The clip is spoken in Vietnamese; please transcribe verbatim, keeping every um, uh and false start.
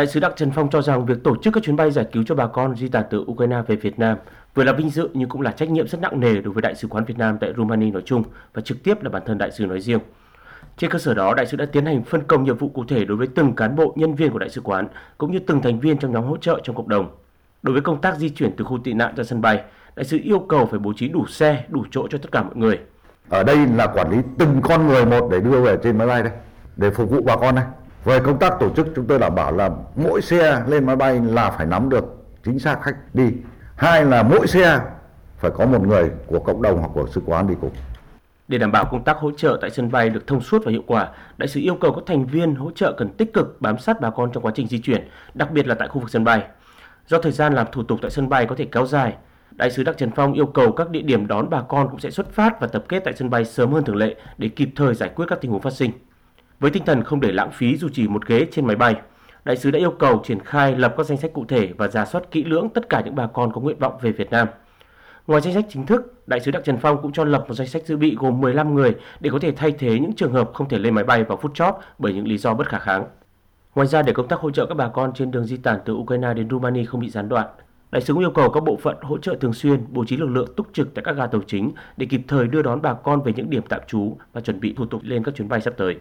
Đại sứ Đặng Trần Phong cho rằng việc tổ chức các chuyến bay giải cứu cho bà con di tản từ Ukraine về Việt Nam vừa là vinh dự nhưng cũng là trách nhiệm rất nặng nề đối với Đại sứ quán Việt Nam tại Romania nói chung và trực tiếp là bản thân đại sứ nói riêng. Trên cơ sở đó, đại sứ đã tiến hành phân công nhiệm vụ cụ thể đối với từng cán bộ, nhân viên của đại sứ quán cũng như từng thành viên trong nhóm hỗ trợ trong cộng đồng. Đối với công tác di chuyển từ khu tị nạn ra sân bay, đại sứ yêu cầu phải bố trí đủ xe, đủ chỗ cho tất cả mọi người. Ở đây là quản lý từng con người một để đưa về trên máy bay đây, để phục vụ bà con này. Về công tác tổ chức, chúng tôi đảm bảo là mỗi xe lên máy bay là phải nắm được chính xác khách đi. Hai là mỗi xe phải có một người của cộng đồng hoặc của sứ quán đi cùng. Để đảm bảo công tác hỗ trợ tại sân bay được thông suốt và hiệu quả, đại sứ yêu cầu các thành viên hỗ trợ cần tích cực bám sát bà con trong quá trình di chuyển, đặc biệt là tại khu vực sân bay. Do thời gian làm thủ tục tại sân bay có thể kéo dài, đại sứ Đặng Trần Phong yêu cầu các địa điểm đón bà con cũng sẽ xuất phát và tập kết tại sân bay sớm hơn thường lệ để kịp thời giải quyết các tình huống phát sinh. Với tinh thần không để lãng phí dù chỉ một ghế trên máy bay, đại sứ đã yêu cầu triển khai lập các danh sách cụ thể và rà soát kỹ lưỡng tất cả những bà con có nguyện vọng về Việt Nam. Ngoài danh sách chính thức, đại sứ Đặng Trần Phong cũng cho lập một danh sách dự bị gồm mười lăm người để có thể thay thế những trường hợp không thể lên máy bay vào phút chót bởi những lý do bất khả kháng. Ngoài ra, để công tác hỗ trợ các bà con trên đường di tản từ Ukraine đến Romania không bị gián đoạn, đại sứ cũng yêu cầu các bộ phận hỗ trợ thường xuyên bố trí lực lượng túc trực tại các ga tàu chính để kịp thời đưa đón bà con về những điểm tạm trú và chuẩn bị thủ tục lên các chuyến bay sắp tới.